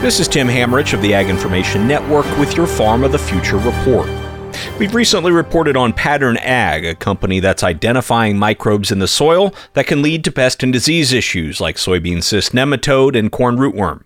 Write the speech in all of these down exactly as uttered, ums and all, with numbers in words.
This is Tim Hammerich of the Ag Information Network with your Farm of the Future report. We've recently reported on Pattern Ag, a company that's identifying microbes in the soil that can lead to pest and disease issues like soybean cyst nematode and corn rootworm.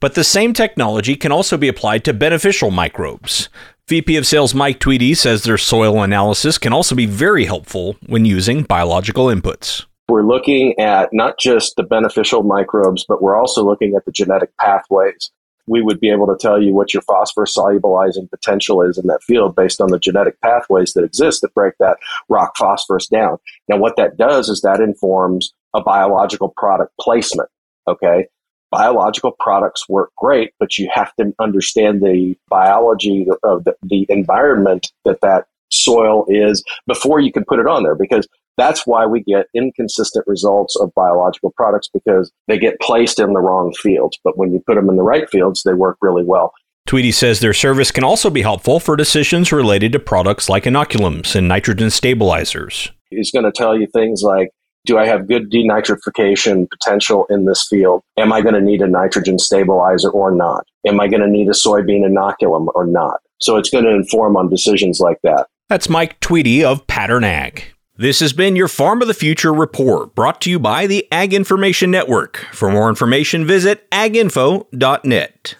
But the same technology can also be applied to beneficial microbes. V P of Sales Mike Tweedy says their soil analysis can also be very helpful when using biological inputs. We're looking at not just the beneficial microbes, but we're also looking at the genetic pathways. We would be able to tell you what your phosphorus solubilizing potential is in that field based on the genetic pathways that exist that break that rock phosphorus down. Now, what that does is that informs a biological product placement, okay? Biological products work great, but you have to understand the biology of the, the environment that that soil is before you can put it on there, because that's why we get inconsistent results of biological products, because they get placed in the wrong fields. But when you put them in the right fields, they work really well. Tweedy says their service can also be helpful for decisions related to products like inoculums and nitrogen stabilizers. It's going to tell you things like, do I have good denitrification potential in this field? Am I going to need a nitrogen stabilizer or not? Am I going to need a soybean inoculum or not? So it's going to inform on decisions like that. That's Mike Tweedy of Pattern Ag. This has been your Farm of the Future report, brought to you by the Ag Information Network. For more information, visit ag info dot net.